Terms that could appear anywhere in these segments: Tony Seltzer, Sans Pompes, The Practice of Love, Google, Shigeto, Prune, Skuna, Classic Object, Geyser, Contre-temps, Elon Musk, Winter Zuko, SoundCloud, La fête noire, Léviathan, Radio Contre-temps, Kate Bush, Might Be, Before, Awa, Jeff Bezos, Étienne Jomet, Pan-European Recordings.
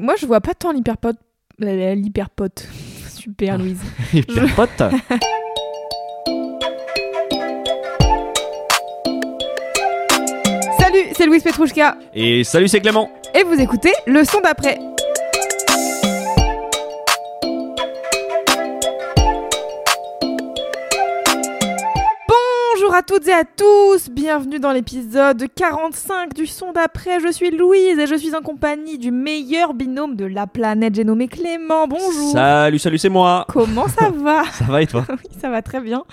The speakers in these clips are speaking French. Moi, je vois pas tant l'hyperpote. L'hyperpote. Super, Louise. L'hyperpote Salut, c'est Louise Petrouchka. Et salut, c'est Clément. Et vous écoutez le son d'après. À toutes et à tous, bienvenue dans l'épisode 45 du son d'après. Je suis Louise et je suis en compagnie du meilleur binôme de la planète, j'ai nommé Clément. Bonjour. Salut, c'est moi. Comment ça va ? Ça va et toi ? Oui, ça va très bien.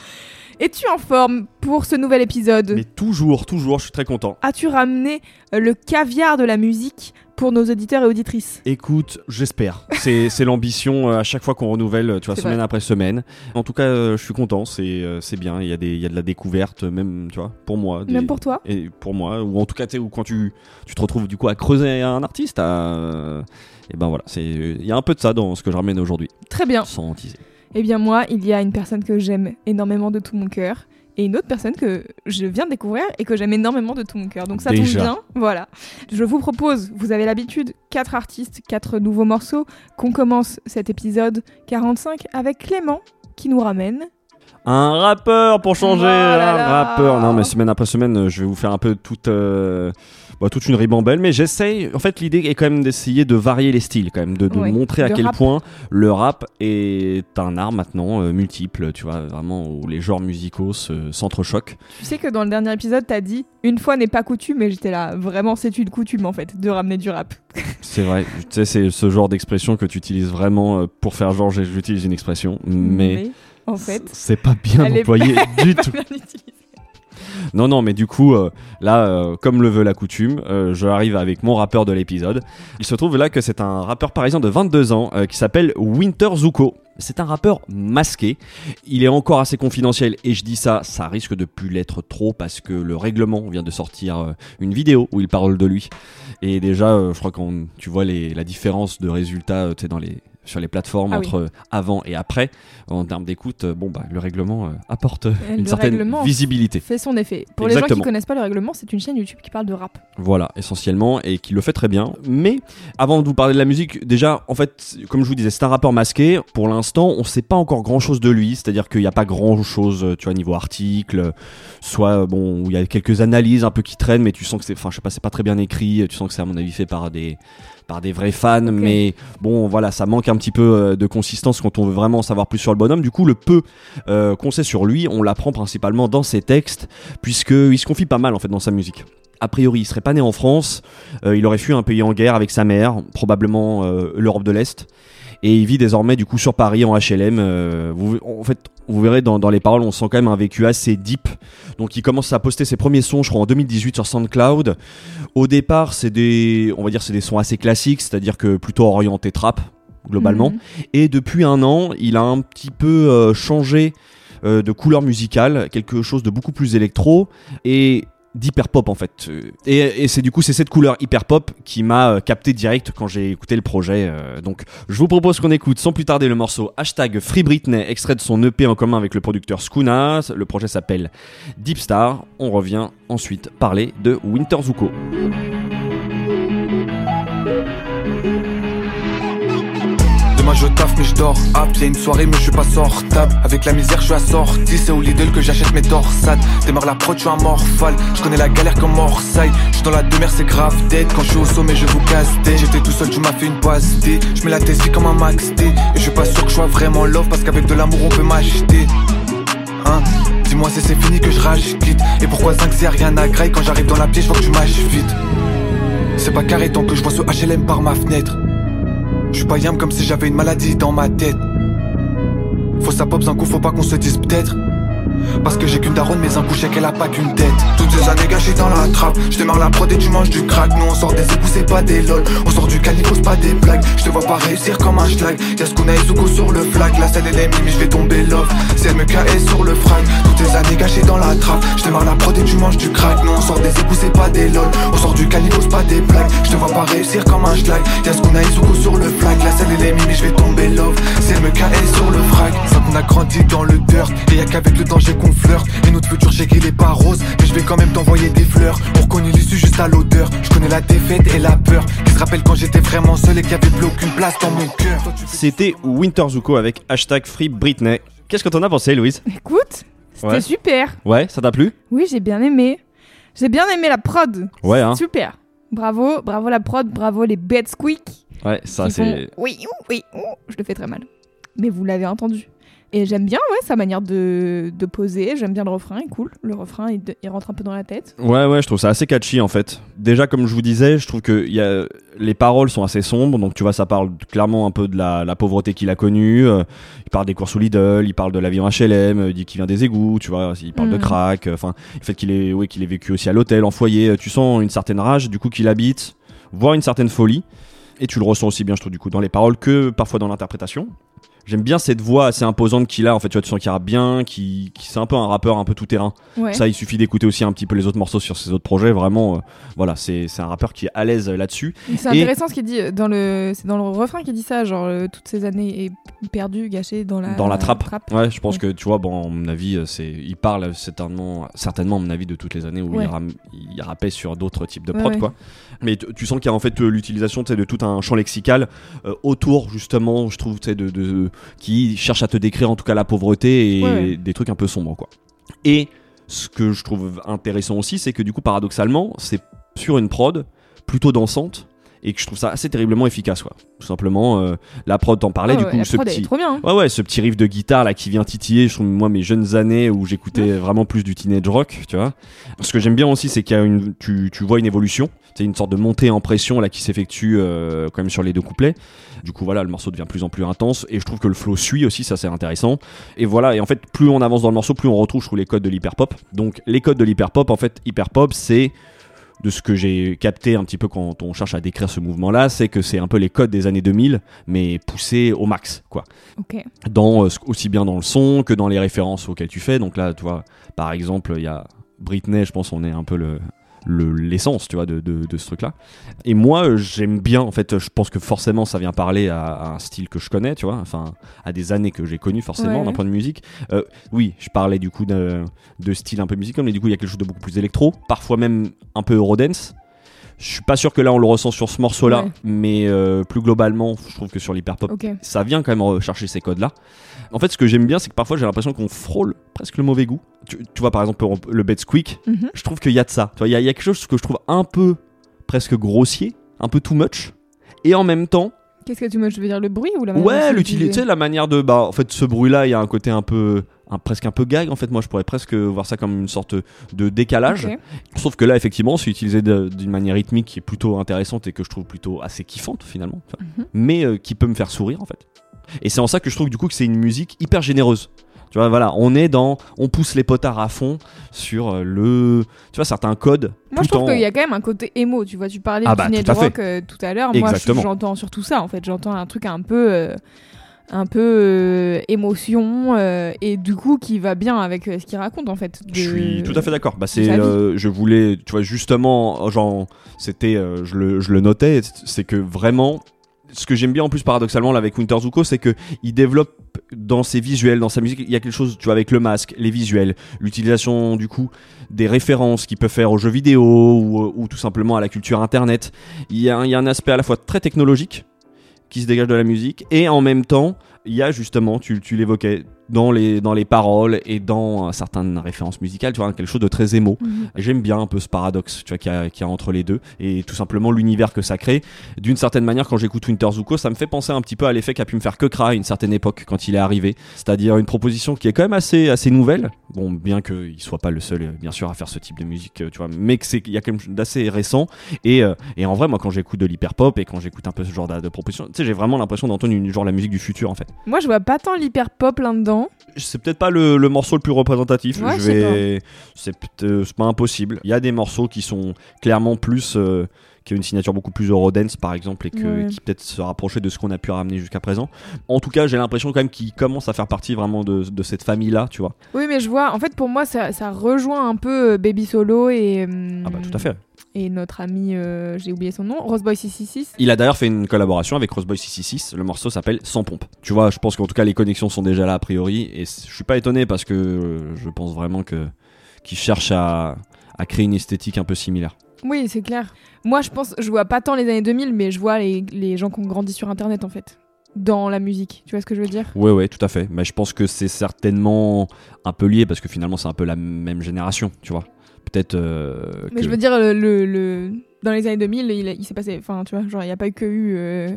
Es-tu en forme pour ce nouvel épisode ? Mais toujours, je suis très content. As-tu ramené le caviar de la musique ? Pour nos auditeurs et auditrices. Écoute, j'espère. C'est l'ambition à chaque fois qu'on renouvelle, tu vois, semaine après semaine. En tout cas, je suis content, c'est bien. Il y a de la découverte, même, tu vois, pour moi. Même pour toi. Et pour moi, ou en tout cas, ou quand tu te retrouves du coup à creuser un artiste, et ben voilà, il y a un peu de ça dans ce que je ramène aujourd'hui. Très bien. Sans teaser. Eh bien moi, il y a une personne que j'aime énormément de tout mon cœur. Et une autre personne que je viens de découvrir et que j'aime énormément de tout mon cœur. Donc ça tombe bien, voilà. Je vous propose, vous avez l'habitude, 4 artistes, 4 nouveaux morceaux, qu'on commence cet épisode 45 avec Clément qui nous ramène... Un rappeur pour changer, rappeur. Non mais semaine après semaine, je vais vous faire un peu toute une ribambelle, mais j'essaye. En fait, l'idée est quand même d'essayer de varier les styles, quand même, de montrer à quel point le rap est un art maintenant multiple, tu vois, vraiment où les genres musicaux s'entrechoquent. Tu sais que dans le dernier épisode, t'as dit une fois n'est pas coutume, mais j'étais là, vraiment, c'est une coutume en fait de ramener du rap. C'est vrai, tu sais, c'est ce genre d'expression que tu utilises vraiment pour faire genre j'utilise une expression, mais... En fait, c'est pas bien employé du tout. Non, mais du coup, comme le veut la coutume, je arrive avec mon rappeur de l'épisode. Il se trouve là que c'est un rappeur parisien de 22 ans qui s'appelle Winter Zuko. C'est un rappeur masqué. Il est encore assez confidentiel et je dis ça risque de plus l'être trop parce que le règlement vient de sortir une vidéo où il parle de lui. Et déjà, je crois que tu vois la différence de résultats, tu sais, sur les plateformes entre avant et après en termes d'écoute, le règlement apporte une certaine visibilité, fait son effet pour Exactement. Les gens qui connaissent pas le règlement, c'est une chaîne YouTube qui parle de rap, voilà, essentiellement, et qui le fait très bien. Mais avant de vous parler de la musique, déjà, en fait, comme je vous disais, c'est un rappeur masqué. Pour l'instant, on sait pas encore grand chose de lui, c'est-à-dire qu'il y a pas grand chose, tu vois, niveau article, soit où il y a quelques analyses un peu qui traînent, mais tu sens que c'est, enfin je sais pas, c'est pas très bien écrit, tu sens que c'est à mon avis fait par des vrais fans, okay. Mais bon, voilà, ça manque un petit peu de consistance quand on veut vraiment en savoir plus sur le bonhomme. Du coup, le peu qu'on sait sur lui, on l'apprend principalement dans ses textes, puisqu'il se confie pas mal en fait dans sa musique. A priori, il serait pas né en France, il aurait fui un pays en guerre avec sa mère, probablement l'Europe de l'Est, et il vit désormais du coup sur Paris en HLM. Vous verrez dans les paroles, on sent quand même un vécu assez deep. Donc il commence à poster ses premiers sons, je crois en 2018 sur SoundCloud. Au départ, c'est des sons assez classiques, c'est-à-dire que plutôt orientés trap globalement. Et depuis un an, il a un petit peu changé de couleur musicale, quelque chose de beaucoup plus électro et d'hyper pop en fait, et c'est du coup c'est cette couleur hyper pop qui m'a capté direct quand j'ai écouté le projet. Donc je vous propose qu'on écoute sans plus tarder le morceau #FreeBritney, extrait de son EP en commun avec le producteur Skuna. Le projet s'appelle Deep Star. On revient ensuite parler de Winter Zuko. Je taffe mais je dors hop, y'a une soirée mais je suis pas sortable. Avec la misère je suis assorti, c'est au Lidl que j'achète mes torsades. Démarre la prod, je suis un morphal, je connais la galère comme Morsaï. Je suis dans la demeure, c'est grave dead, quand je suis au sommet je vous casse tête. J'étais tout seul, tu m'as fait une pastille, je mets la tessie comme un max T. Et je suis pas sûr que je sois vraiment love, parce qu'avec de l'amour on peut m'acheter, hein. Dis-moi si c'est fini que je rage quitte. Et pourquoi 5 c'est rien à grey. Quand j'arrive dans la pièce je vois que tu mâches vite. C'est pas carré tant que je vois ce HLM par ma fenêtre. Je suis pas yam comme si j'avais une maladie dans ma tête. Faut ça pops un coup, faut pas qu'on se dise peut-être. Parce que j'ai qu'une daronne mais un coucher qu'elle a pas qu'une tête. Toutes ces années gâchées dans la trappe. Je démarre la prod et tu manges du crack. Nous on sort des égouts c'est pas des lol. On sort du calico c'est pas des blagues. Je te vois pas réussir comme un schlag. Y'a Skuna et Zuko sur le flag. La scène elle est mimi je vais tomber love. C'est MKS sur le frag. Toutes ces années gâchées dans la trappe. Je démarre la prod et tu manges du crack. Nous on sort des égouts c'est pas des lol. On sort du calico c'est pas des blagues. Je te vois pas réussir comme un schlag. Y'a Skuna et Zuko sur le flag. La scène elle est mimi je vais tomber love. C'est MKS sur le frag. Ça on a grandi dans le dirt. Et y'a qu'avec le danger qu'on flirte. Et notre futur j'ai qu'il est pas rose. Mais je vais quand même t'envoyer des fleurs. On reconnaît l'issue juste à l'odeur. Je connais la défaite et la peur. Qui se rappelle quand j'étais vraiment seul et qu'il n'y avait plus aucune place dans mon cœur. C'était Winter Zuko avec #FreeBritney. Qu'est-ce que t'en as pensé, Louise? Écoute, c'était super. Ouais, ça t'a plu? Oui, j'ai bien aimé. J'ai bien aimé la prod. Ouais, hein. Super. Bravo, bravo la prod, bravo les bad squeaks. Ouais, ça c'est. Font... Oui, je le fais très mal. Mais vous l'avez entendu. Et j'aime bien sa manière de poser, j'aime bien le refrain, il est cool, le refrain il rentre un peu dans la tête. Ouais, je trouve ça assez catchy en fait. Déjà comme je vous disais, je trouve que les paroles sont assez sombres, donc tu vois ça parle clairement un peu de la pauvreté qu'il a connue, il parle des courses au Lidl, il parle de la vie en HLM, il dit qu'il vient des égouts, tu vois, il parle de crack, enfin le fait qu'il ait vécu aussi à l'hôtel, en foyer, tu sens une certaine rage du coup qu'il habite, voire une certaine folie, et tu le ressens aussi bien je trouve du coup dans les paroles que parfois dans l'interprétation. J'aime bien cette voix assez imposante qu'il a, en fait, tu vois, tu sens qu'il rappe bien, qui c'est un peu un rappeur un peu tout terrain. Ouais. Ça, il suffit d'écouter aussi un petit peu les autres morceaux sur ses autres projets, vraiment, c'est un rappeur qui est à l'aise là-dessus. C'est intéressant ce qu'il dit, c'est dans le refrain qu'il dit ça, genre, toutes ces années perdues, gâchées dans la trappe. Ouais, je pense que, tu vois, bon, à mon avis, il parle certainement, à mon avis, de toutes les années où il rappait sur d'autres types de prod, quoi. Mais tu sens qu'il y a en fait l'utilisation de tout un champ lexical autour, justement, je trouve, qui cherche à te décrire en tout cas la pauvreté et des trucs un peu sombres quoi. Et ce que je trouve intéressant aussi c'est que du coup paradoxalement c'est sur une prod plutôt dansante et que je trouve ça assez terriblement efficace quoi. Tout simplement la prod t'en parlait du coup ce petit trop bien, hein. Ce petit riff de guitare là qui vient titiller je trouve moi mes jeunes années où j'écoutais vraiment plus du teenage rock, tu vois. Ce que j'aime bien aussi c'est qu'il y a tu vois une évolution, c'est une sorte de montée en pression là qui s'effectue quand même sur les deux couplets. Du coup le morceau devient de plus en plus intense et je trouve que le flow suit aussi, ça c'est intéressant. Et en fait plus on avance dans le morceau, plus on retrouve je trouve les codes de l'hyperpop. Donc les codes de l'hyperpop en fait, hyperpop c'est de ce que j'ai capté un petit peu quand on cherche à décrire ce mouvement-là, c'est que c'est un peu les codes des années 2000, mais poussés au max, quoi. Okay. Aussi bien dans le son que dans les références auxquelles tu fais. Donc là, tu vois, par exemple, il y a Britney, je pense, on est un peu l'essence, tu vois, de ce truc-là. Et moi, j'aime bien, en fait, je pense que forcément, ça vient parler à un style que je connais, tu vois, enfin, à des années que j'ai connues, forcément, d'un point de musique. Oui, je parlais du coup de style un peu musical, mais du coup, il y a quelque chose de beaucoup plus électro, parfois même un peu eurodance. Je suis pas sûr que là, on le ressent sur ce morceau-là, mais plus globalement, je trouve que sur l'hyperpop, ça vient quand même rechercher ces codes-là. En fait, ce que j'aime bien, c'est que parfois, j'ai l'impression qu'on frôle presque le mauvais goût. Tu vois, par exemple, le bed squeak, je trouve qu'il y a de ça. Tu vois, il y a quelque chose que je trouve un peu presque grossier, un peu too much, et en même temps... Qu'est-ce que too much veut dire, le bruit ou la manière de l'utilité, la manière de... Bah, en fait, ce bruit-là, il y a un côté un peu... presque un peu gag en fait, moi je pourrais presque voir ça comme une sorte de décalage sauf que là effectivement c'est utilisé d'une manière rythmique qui est plutôt intéressante et que je trouve plutôt assez kiffante finalement mais qui peut me faire sourire en fait, et c'est en ça que je trouve du coup que c'est une musique hyper généreuse, tu vois, on pousse les potards à fond sur tu vois certains codes. Moi je trouve qu'il y a quand même un côté émo, tu vois, tu parlais du teenage rock tout à l'heure. Exactement. Moi j'entends surtout ça en fait, j'entends un truc un peu émotion et du coup qui va bien avec ce qu'il raconte en fait. Je suis tout à fait d'accord. Bah c'est je voulais, tu vois, justement genre c'était je le notais, c'est que vraiment ce que j'aime bien en plus paradoxalement là avec Winter Zuko, c'est que il développe dans ses visuels, dans sa musique, il y a quelque chose, tu vois, avec le masque, les visuels, l'utilisation du coup des références qu'il peut faire aux jeux vidéo ou tout simplement à la culture internet. Il y a un aspect à la fois très technologique qui se dégage de la musique, et en même temps il y a justement, tu l'évoquais, dans les paroles et dans certaines références musicales, tu vois, quelque chose de très émo. Mmh. J'aime bien un peu ce paradoxe, tu vois, qu'il y a entre les deux, et tout simplement l'univers que ça crée. D'une certaine manière, quand j'écoute Winter Zuko, ça me fait penser un petit peu à l'effet qu'a pu me faire Kekra à une certaine époque quand il est arrivé, c'est-à-dire une proposition qui est quand même assez nouvelle, bon, bien qu'il soit pas le seul, bien sûr, à faire ce type de musique, tu vois, mais qu'il y a quand même d'assez récent, et en vrai, moi, quand j'écoute de l'hyperpop et quand j'écoute un peu ce genre de proposition, tu sais, j'ai vraiment l'impression d'entendre genre la musique du futur, en fait. Moi, je vois pas tant l'hyperpop là-dedans. C'est peut-être pas le morceau le plus représentatif. Ouais, c'est pas impossible. Il y a des morceaux qui sont clairement plus... qui a une signature beaucoup plus eurodance par exemple, et qui peut-être se rapprochait de ce qu'on a pu ramener jusqu'à présent. En tout cas, j'ai l'impression quand même qu'il commence à faire partie vraiment de cette famille-là, tu vois. Oui, mais je vois, en fait pour moi ça rejoint un peu Baby Solo et... Ah bah tout à fait. Et notre ami, j'ai oublié son nom, Roseboy666. Il a d'ailleurs fait une collaboration avec Roseboy666, le morceau s'appelle Sans Pompes. Tu vois, je pense qu'en tout cas les connexions sont déjà là a priori, et je suis pas étonné parce que je pense vraiment qu'ils cherchent à créer une esthétique un peu similaire. Oui, c'est clair. Moi, je pense, je vois pas tant les années 2000, mais je vois les gens qui ont grandi sur Internet, en fait, dans la musique. Tu vois ce que je veux dire ? Ouais, tout à fait. Mais je pense que c'est certainement un peu lié, parce que finalement, c'est un peu la même génération, tu vois. Peut-être mais je veux dire, dans les années 2000, il s'est passé... Enfin, tu vois, genre, il n'y a pas que eu... je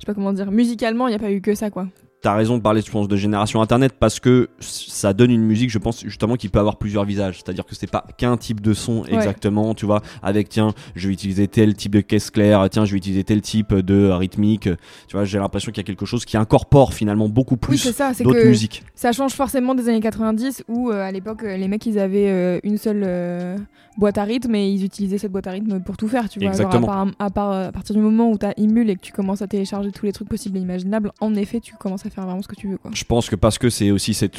sais pas comment dire. Musicalement, il n'y a pas eu que ça, quoi. T'as raison de parler, je pense, de génération internet, parce que ça donne une musique, je pense, justement, qui peut avoir plusieurs visages. C'est-à-dire que c'est pas qu'un type de son exactement, tu vois, avec tiens, je vais utiliser tel type de caisse claire, tiens, je vais utiliser tel type de rythmique. Tu vois, j'ai l'impression qu'il y a quelque chose qui incorpore finalement beaucoup plus d'autres musiques. Ça change forcément des années 90 où à l'époque, les mecs, ils avaient une seule boîte à rythme et ils utilisaient cette boîte à rythme pour tout faire, tu vois. Exactement. Genre, à partir du moment où t'as Imul et que tu commences à télécharger tous les trucs possibles et imaginables, en effet, tu commences à faire vraiment ce que tu veux, quoi. Je pense que parce que c'est aussi cette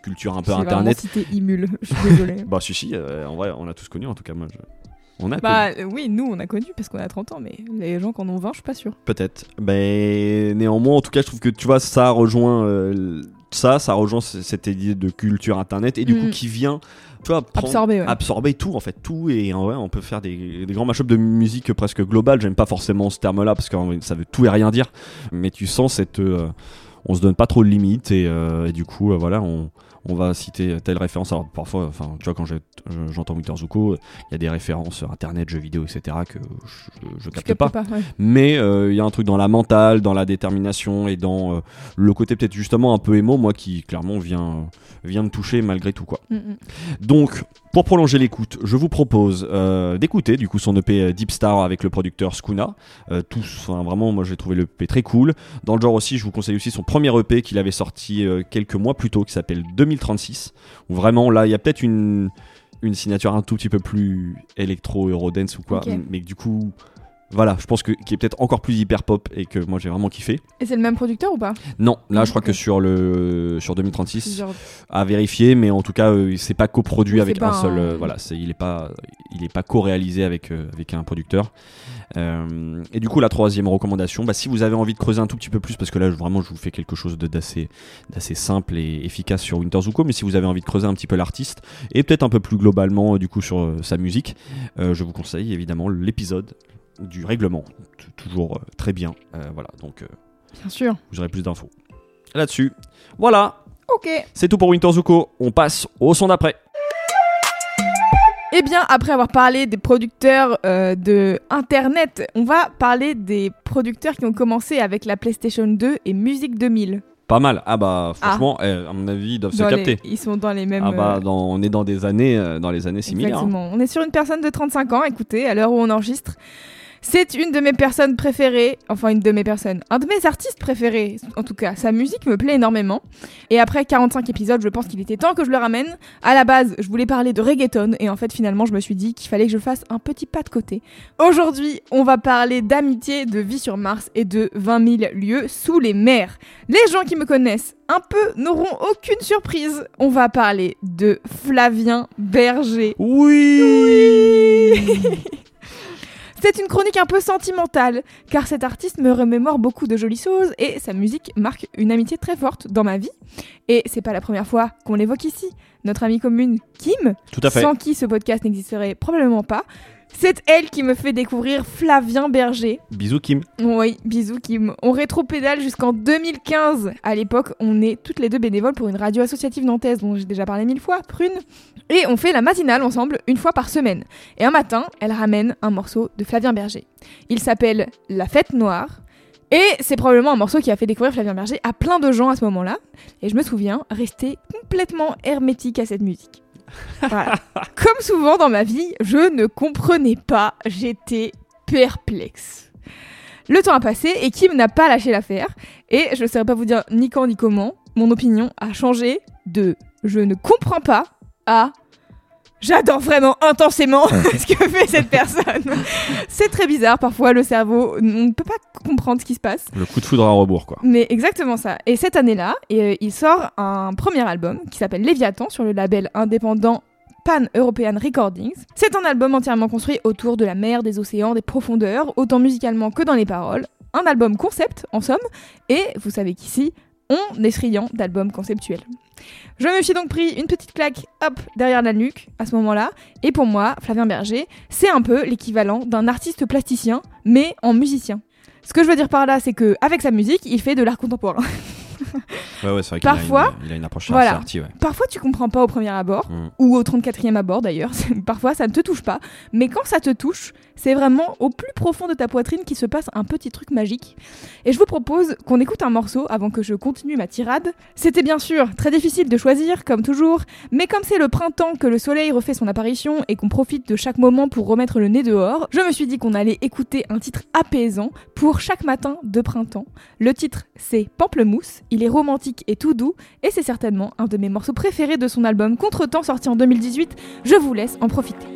culture un peu internet. C'est vraiment cité Imul, je suis désolée. Bah si, en vrai on a tous connu, en tout cas moi on a connu. Oui, nous on a connu parce qu'on a 30 ans, mais les gens qui en ont 20, je suis pas sûre. Peut-être, mais néanmoins en tout cas je trouve que tu vois ça rejoint ça rejoint cette idée de culture internet et du coup qui vient tu vois, absorber tout en fait, tout, et ouais, on peut faire des grands mashups de musique presque globale. J'aime pas forcément ce terme là parce que ça veut tout et rien dire, mais tu sens cette on se donne pas trop de limites et du coup voilà, on va citer telle référence. Alors parfois, enfin, tu vois, quand j'entends Winter Zuko, il y a des références internet, jeux vidéo, etc. que je capte pas. Ouais. Mais il y a un truc dans la mentale, dans la détermination et dans le côté peut-être justement un peu émo, moi, qui clairement vient me toucher malgré tout, quoi. Mm-hmm. Donc, pour prolonger l'écoute, je vous propose d'écouter du coup son EP Deep Star avec le producteur Skuna. Vraiment, moi j'ai trouvé le EP très cool. Dans le genre aussi, je vous conseille aussi son premier EP qu'il avait sorti quelques mois plus tôt, qui s'appelle 2036, où vraiment là il y a peut-être une signature un tout petit peu plus électro-eurodance ou quoi, okay. Mais du coup voilà, je pense qui est peut-être encore plus hyper pop et que moi j'ai vraiment kiffé. Et c'est le même producteur ou pas ? Non, là je crois que sur 2036, genre... à vérifier, mais en tout cas c'est pas coproduit avec un seul. Voilà, il est pas co-réalisé avec un producteur. Et du coup la troisième recommandation, si vous avez envie de creuser un tout petit peu plus, parce que là vraiment je vous fais quelque chose d'assez simple et efficace sur Winter Zuko, mais si vous avez envie de creuser un petit peu l'artiste et peut-être un peu plus globalement du coup sur sa musique, je vous conseille évidemment l'épisode du règlement, toujours très bien, voilà, donc bien sûr vous aurez plus d'infos là-dessus. Voilà, ok, c'est tout pour Winter Zuko, on passe au son d'après. Et bien, après avoir parlé des producteurs de Internet, on va parler des producteurs qui ont commencé avec la PlayStation 2 et Musique 2000. Pas mal. Ah bah franchement, à mon avis, ils doivent se capter. Ils sont dans les mêmes... Ah bah on est dans les années similaires. Exactement. Hein. On est sur une personne de 35 ans, écoutez, à l'heure où on enregistre. C'est une de mes personnes préférées, enfin une de mes personnes, un de mes artistes préférés en tout cas. Sa musique me plaît énormément. Et après 45 épisodes, je pense qu'il était temps que je le ramène. À la base, je voulais parler de reggaeton et en fait finalement je me suis dit qu'il fallait que je fasse un petit pas de côté. Aujourd'hui, on va parler d'amitié, de vie sur Mars et de 20 000 lieues sous les mers. Les gens qui me connaissent un peu n'auront aucune surprise. On va parler de Flavien Berger. Oui. C'est une chronique un peu sentimentale, car cet artiste me remémore beaucoup de jolies choses et sa musique marque une amitié très forte dans ma vie. Et c'est pas la première fois qu'on l'évoque ici. notre amie commune Kim, tout à fait, sans qui ce podcast n'existerait probablement pas. C'est elle qui me fait découvrir Flavien Berger. Bisous Kim. Oui, bisous Kim. On rétro-pédale jusqu'en 2015. À l'époque, on est toutes les deux bénévoles pour une radio associative nantaise dont j'ai déjà parlé 1000 fois, Prune. Et on fait la matinale ensemble 1 fois par semaine. Et un matin, elle ramène un morceau de Flavien Berger. Il s'appelle La fête noire. Et c'est probablement un morceau qui a fait découvrir Flavien Berger à plein de gens à ce moment-là. Et je me souviens rester complètement hermétique à cette musique. Voilà. Comme souvent dans ma vie, je ne comprenais pas, j'étais perplexe. Le temps a passé et Kim n'a pas lâché l'affaire. Et je ne saurais pas vous dire ni quand ni comment, mon opinion a changé de « je ne comprends pas » à « j'adore vraiment intensément ce que fait cette personne ». C'est très bizarre, parfois le cerveau, on ne peut pas comprendre ce qui se passe. Le coup de foudre à rebours quoi. Mais exactement ça. Et cette année-là, il sort un premier album qui s'appelle Léviathan sur le label indépendant Pan-European Recordings. C'est un album entièrement construit autour de la mer, des océans, des profondeurs, autant musicalement que dans les paroles. Un album concept, en somme, et vous savez qu'ici, on est friand d'albums conceptuels. Je me suis donc pris une petite claque, hop, derrière la nuque, à ce moment-là, et pour moi, Flavien Berger, c'est un peu l'équivalent d'un artiste plasticien, mais en musicien. Ce que je veux dire par là, c'est qu'avec sa musique, il fait de l'art contemporain. Ouais, c'est vrai qu'il a une approche voilà, assez arty, ouais. Parfois tu comprends pas au premier abord, ou au 34e abord d'ailleurs, parfois ça ne te touche pas, mais quand ça te touche, c'est vraiment au plus profond de ta poitrine qu'il se passe un petit truc magique. Et je vous propose qu'on écoute un morceau avant que je continue ma tirade. C'était bien sûr très difficile de choisir, comme toujours, mais comme c'est le printemps, que le soleil refait son apparition et qu'on profite de chaque moment pour remettre le nez dehors, je me suis dit qu'on allait écouter un titre apaisant pour chaque matin de printemps. Le titre c'est Pamplemousse, il est romantique et tout doux, et c'est certainement un de mes morceaux préférés de son album Contre-temps sorti en 2018. Je vous laisse en profiter.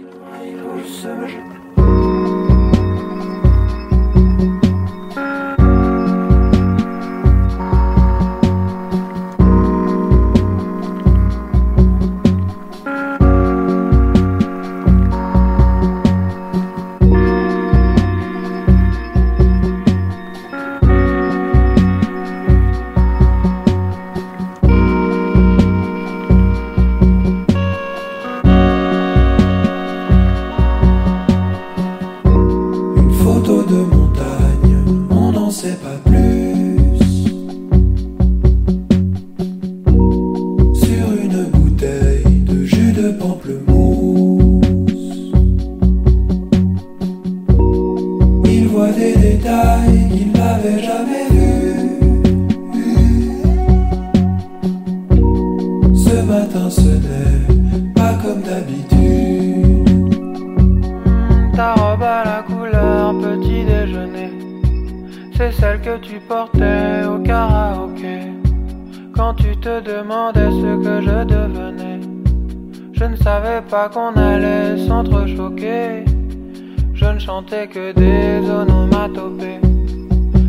Que des onomatopées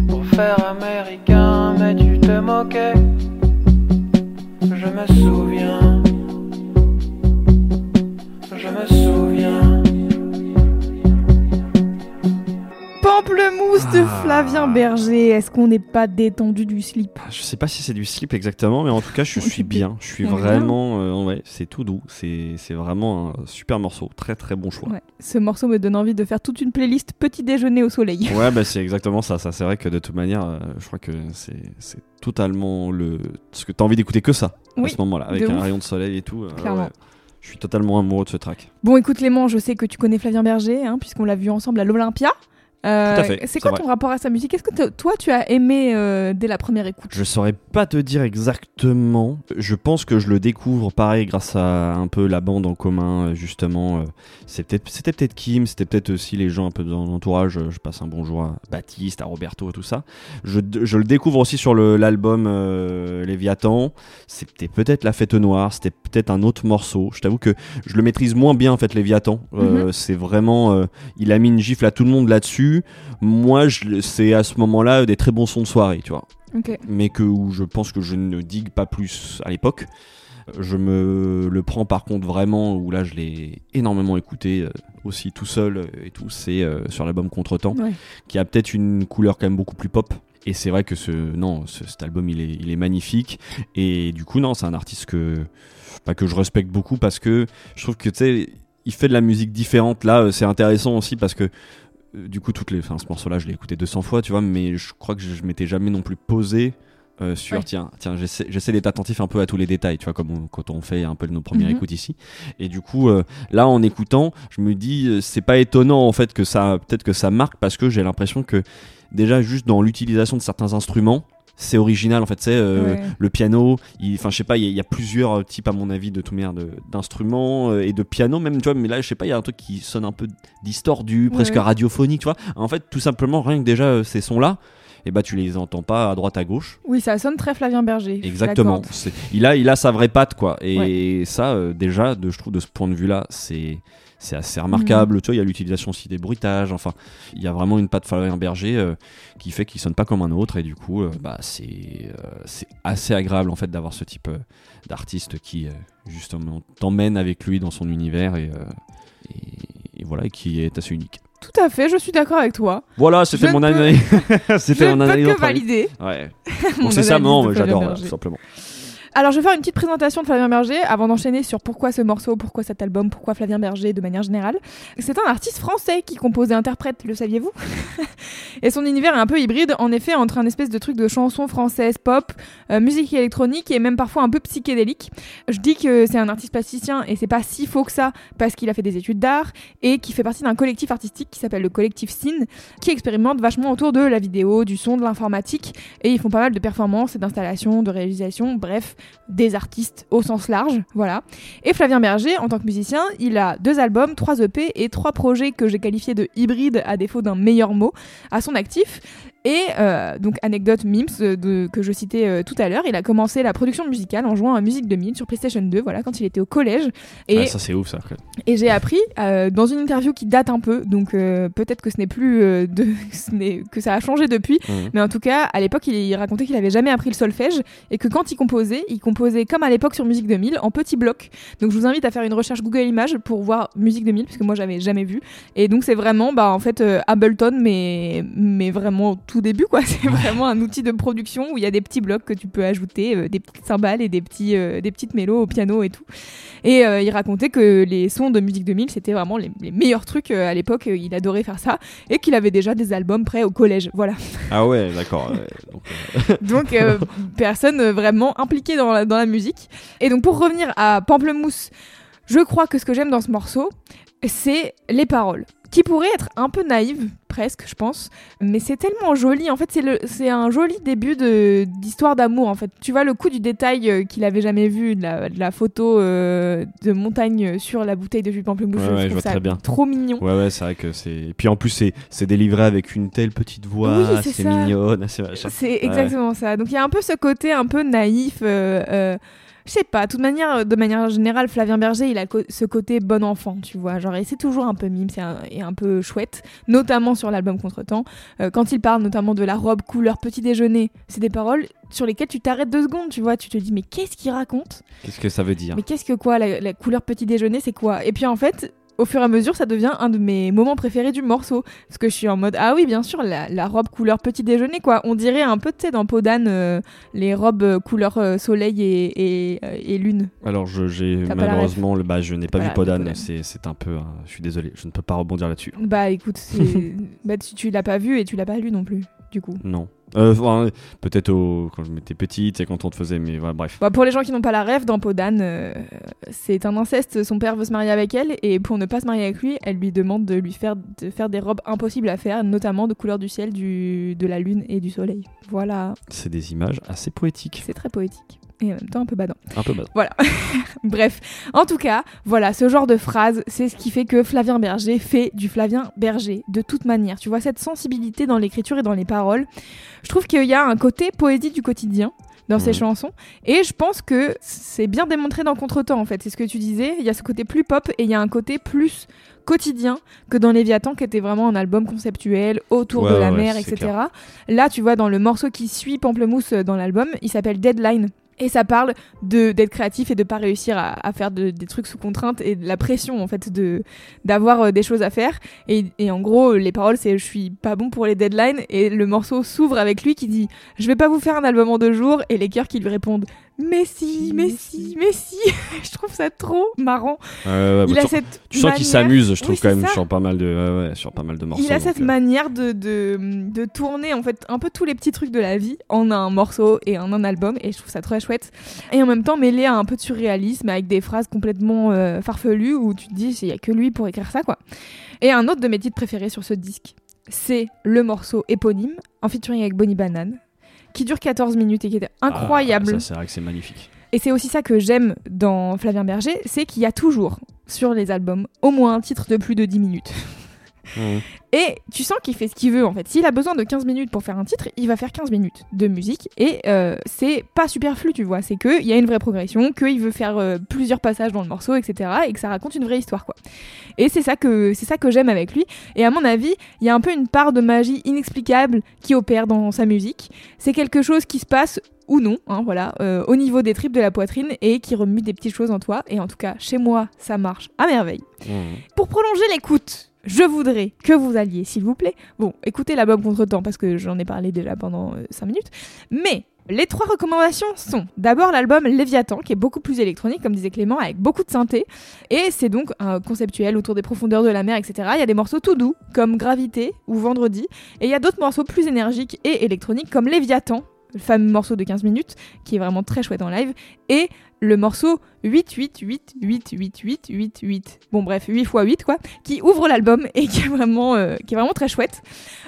pour faire américain, mais tu te moquais. Je me souviens, je me souviens. Pamplemousse de Flavien Berger, est-ce qu'on n'est pas détendu du slip? Je sais pas si c'est du slip exactement, mais en tout cas je suis bien, je suis vraiment, ouais, c'est tout doux, c'est vraiment un super morceau, très très bon choix. Ouais. Ce morceau me donne envie de faire toute une playlist petit déjeuner au soleil. Ouais, bah c'est exactement ça, ça c'est vrai que de toute manière, je crois que c'est totalement ce que t'as envie d'écouter que ça, oui, à ce moment-là, avec un rayon de soleil et tout. Clairement. Ouais. Je suis totalement amoureux de ce track. Bon écoute Clément, je sais que tu connais Flavien Berger, hein, puisqu'on l'a vu ensemble à l'Olympia. Tout à fait, c'est quoi ton rapport à sa musique? Est-ce que toi tu as aimé dès la première écoute? Je saurais pas te dire exactement. Je pense que je le découvre pareil grâce à un peu la bande en commun justement. C'était peut-être Kim, c'était peut-être aussi les gens un peu dans l'entourage. Je passe un bonjour à Baptiste, à Roberto, tout ça. Je le découvre aussi sur l'album Léviathan. C'était peut-être La Fête Noire, c'était peut-être un autre morceau. Je t'avoue que je le maîtrise moins bien en fait Léviathan. C'est vraiment il a mis une gifle à tout le monde là-dessus. Moi, c'est à ce moment-là des très bons sons de soirée, tu vois. Okay. Mais où je pense que je ne digue pas plus à l'époque. Je me le prends par contre vraiment, où là je l'ai énormément écouté aussi tout seul et tout, c'est sur l'album Contre-temps, ouais, qui a peut-être une couleur quand même beaucoup plus pop. Et c'est vrai que cet album il est magnifique, et du coup non, c'est un artiste que je respecte beaucoup, parce que je trouve que tu sais, il fait de la musique différente. Là c'est intéressant aussi parce que du coup ce morceau là je l'ai écouté 200 fois, tu vois, mais je crois que je m'étais jamais non plus posé sur ouais. Tiens, j'essaie d'être attentif un peu à tous les détails, tu vois, comme quand on fait un peu nos premières écoutes ici. Et du coup là en écoutant je me dis c'est pas étonnant en fait que ça, peut-être que ça marque, parce que j'ai l'impression que déjà juste dans l'utilisation de certains instruments c'est original en fait, c'est le piano, il y a plusieurs types à mon avis de tout merde d'instruments et de piano même, tu vois, mais là je sais pas, il y a un truc qui sonne un peu distordu, presque radiophonique, tu vois, en fait tout simplement rien que déjà ces sons là, et tu les entends pas à droite à gauche. Oui, ça sonne très Flavien Berger. Exactement. Il a sa vraie patte, quoi. Et ça, déjà, je trouve, de ce point de vue-là, c'est assez remarquable. Tu vois, il y a l'utilisation aussi des bruitages. Enfin, il y a vraiment une patte Flavien Berger qui fait qu'il sonne pas comme un autre. Et du coup, c'est assez agréable en fait d'avoir ce type d'artiste qui justement t'emmène avec lui dans son univers et voilà, qui est assez unique. Tout à fait, je suis d'accord avec toi. Voilà, c'était mon analyse. C'était mon analyse. Je ne peux que valider. Ouais. Bon, c'est ça, non, j'adore, tout simplement. Alors, je vais faire une petite présentation de Flavien Berger avant d'enchaîner sur pourquoi ce morceau, pourquoi cet album, pourquoi Flavien Berger de manière générale. C'est un artiste français qui compose et interprète, le saviez-vous ? Et son univers est un peu hybride, en effet, entre un espèce de truc de chanson française, pop, musique électronique et même parfois un peu psychédélique. Je dis que c'est un artiste plasticien et c'est pas si faux que ça parce qu'il a fait des études d'art et qu'il fait partie d'un collectif artistique qui s'appelle le collectif Scene, qui expérimente vachement autour de la vidéo, du son, de l'informatique, et ils font pas mal de performances et d'installations, de réalisations, bref, des artistes au sens large, voilà. Et Flavien Berger, en tant que musicien, il a 2 albums, 3 EP et 3 projets que j'ai qualifiés de hybrides à défaut d'un meilleur mot à son actif. Et donc anecdote Mims que je citais tout à l'heure, il a commencé la production musicale en jouant à Musique 2000 sur PlayStation 2, voilà, quand il était au collège. Et ça c'est ouf ça. Et j'ai appris dans une interview qui date un peu, donc peut-être que ce n'est plus que ça a changé depuis, mais en tout cas à l'époque il racontait qu'il n'avait jamais appris le solfège et que quand il composait comme à l'époque sur Musique 2000 en petits blocs. Donc je vous invite à faire une recherche Google Images pour voir Musique 2000 parce que moi j'avais jamais vu. Et donc c'est vraiment en fait Ableton mais vraiment tout début, quoi. C'est vraiment un outil de production où il y a des petits blocs que tu peux ajouter, des petites cymbales et des petites mélos au piano et tout. Et il racontait que les sons de Musique 2000 c'était vraiment les meilleurs trucs à l'époque, il adorait faire ça et qu'il avait déjà des albums prêts au collège, voilà. Ah ouais, d'accord. Donc personne vraiment impliquée dans la musique. Et donc pour revenir à Pamplemousse, je crois que ce que j'aime dans ce morceau c'est les paroles, qui pourraient être un peu naïves, presque, je pense, mais c'est tellement joli. En fait, c'est un joli début d'histoire d'amour, en fait. Tu vois, le coup du détail qu'il avait jamais vu, de la photo de montagne sur la bouteille de jus pamplemousse, je trouve ça trop mignon. Ouais, c'est vrai que c'est... Et puis en plus, c'est délivré avec une telle petite voix, oui, c'est mignonne, c'est machin. C'est exactement ça. Donc il y a un peu ce côté un peu naïf... je sais pas, de manière générale, Flavien Berger, il a ce côté bon enfant, tu vois. Genre, et c'est toujours un peu mime, et un peu chouette, notamment sur l'album Contre-temps. Quand il parle notamment de la robe couleur petit déjeuner, c'est des paroles sur lesquelles tu t'arrêtes 2 secondes, tu vois. Tu te dis, mais qu'est-ce qu'il raconte ? Qu'est-ce que ça veut dire ? Mais qu'est-ce que quoi, la couleur petit déjeuner, c'est quoi ? Et puis en fait... Au fur et à mesure, ça devient un de mes moments préférés du morceau. Parce que je suis en mode, ah oui, bien sûr, la robe couleur petit déjeuner, quoi. On dirait un peu, tu sais, dans Podane, les robes couleur soleil et lune. Alors, malheureusement, je n'ai pas vu Podane. C'est un peu... Hein, je suis désolé, je ne peux pas rebondir là-dessus. Bah écoute, tu l'as pas vu et tu l'as pas lu non plus, du coup. Non. Peut-être quand je m'étais petite, c'est quand on te faisait, mais ouais, bref. Bah, pour les gens qui n'ont pas la rêve, dans Podane, c'est un inceste, son père veut se marier avec elle, et pour ne pas se marier avec lui, elle lui demande de lui faire des robes impossibles à faire, notamment de couleur du ciel, de la lune et du soleil. Voilà. C'est des images assez poétiques. C'est très poétique. Et en même temps un peu badant. Voilà. Bref. En tout cas, voilà, ce genre de phrase, c'est ce qui fait que Flavien Berger fait du Flavien Berger, de toute manière. Tu vois, cette sensibilité dans l'écriture et dans les paroles. Je trouve qu'il y a un côté poésie du quotidien dans ses chansons. Et je pense que c'est bien démontré dans Contre-temps, en fait. C'est ce que tu disais. Il y a ce côté plus pop et il y a un côté plus quotidien que dans Léviathan, qui était vraiment un album conceptuel autour de la mer, etc. Clair. Là, tu vois, dans le morceau qui suit Pamplemousse dans l'album, il s'appelle Deadline. Et ça parle d'être créatif et de pas réussir à faire des trucs sous contrainte et de la pression en fait d'avoir des choses à faire. Et en gros, les paroles c'est « je suis pas bon pour les deadlines » et le morceau s'ouvre avec lui qui dit « je vais pas vous faire un album en 2 jours » et les chœurs qui lui répondent « mais si, mais si, mais si ». Je trouve ça trop marrant. Tu sens qu'il s'amuse, je trouve, quand même, sur pas mal de morceaux. Il a cette manière de tourner en fait un peu tous les petits trucs de la vie en un morceau et en un album et je trouve ça très chouette. Et en même temps mêlé à un peu de surréalisme avec des phrases complètement farfelues où tu te dis il n'y a que lui pour écrire ça quoi. Et un autre de mes titres préférés sur ce disque, c'est le morceau éponyme en featuring avec Bonnie Banane qui dure 14 minutes et qui est incroyable. Ça c'est vrai que c'est magnifique. Et c'est aussi ça que j'aime dans Flavien Berger, c'est qu'il y a toujours sur les albums au moins un titre de plus de 10 minutes. Et tu sens qu'il fait ce qu'il veut en fait. S'il a besoin de 15 minutes pour faire un titre, il va faire 15 minutes de musique et c'est pas superflu, tu vois. C'est qu'il y a une vraie progression, qu'il veut faire plusieurs passages dans le morceau, etc. et que ça raconte une vraie histoire quoi. Et c'est ça que j'aime avec lui. Et à mon avis, il y a un peu une part de magie inexplicable qui opère dans sa musique. C'est quelque chose qui se passe ou non, au niveau des tripes de la poitrine et qui remue des petites choses en toi. Et en tout cas, chez moi, ça marche à merveille. Pour prolonger l'écoute, je voudrais que vous alliez, s'il vous plaît, écoutez l'album Contre-temps parce que j'en ai parlé déjà pendant 5 minutes, mais les 3 recommandations sont d'abord l'album Léviathan qui est beaucoup plus électronique comme disait Clément, avec beaucoup de synthé et c'est donc un conceptuel autour des profondeurs de la mer, etc. Il y a des morceaux tout doux comme Gravité ou Vendredi et il y a d'autres morceaux plus énergiques et électroniques comme Léviathan, le fameux morceau de 15 minutes qui est vraiment très chouette en live, et le morceau 8-8-8-8-8-8-8-8. 8x8 quoi, qui ouvre l'album et qui est vraiment très chouette.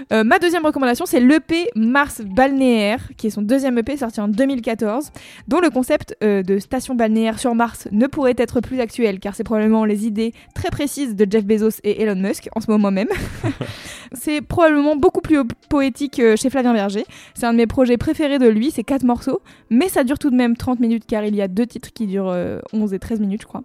Ma deuxième recommandation, c'est l'EP Mars Balnéaire, qui est son deuxième EP sorti en 2014, dont le concept de station balnéaire sur Mars ne pourrait être plus actuel, car c'est probablement les idées très précises de Jeff Bezos et Elon Musk en ce moment même. C'est probablement beaucoup plus poétique chez Flavien Berger. C'est un de mes projets préférés de lui, c'est 4 morceaux, mais ça dure tout de même 30 minutes car il y a 2 titres qui durent 11 et 13 minutes je crois.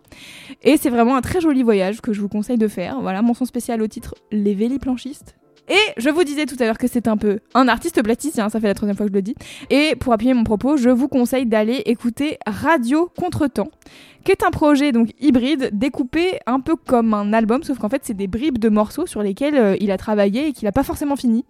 Et c'est vraiment un très joli voyage que je vous conseille de faire. Voilà, mention spéciale au titre Les Véliplanchistes. Et je vous disais tout à l'heure que c'est un peu un artiste plasticien, ça fait la 3e fois que je le dis. Et pour appuyer mon propos, je vous conseille d'aller écouter Radio Contre-temps, qui est un projet donc hybride, découpé un peu comme un album, sauf qu'en fait c'est des bribes de morceaux sur lesquels il a travaillé et qu'il a pas forcément fini,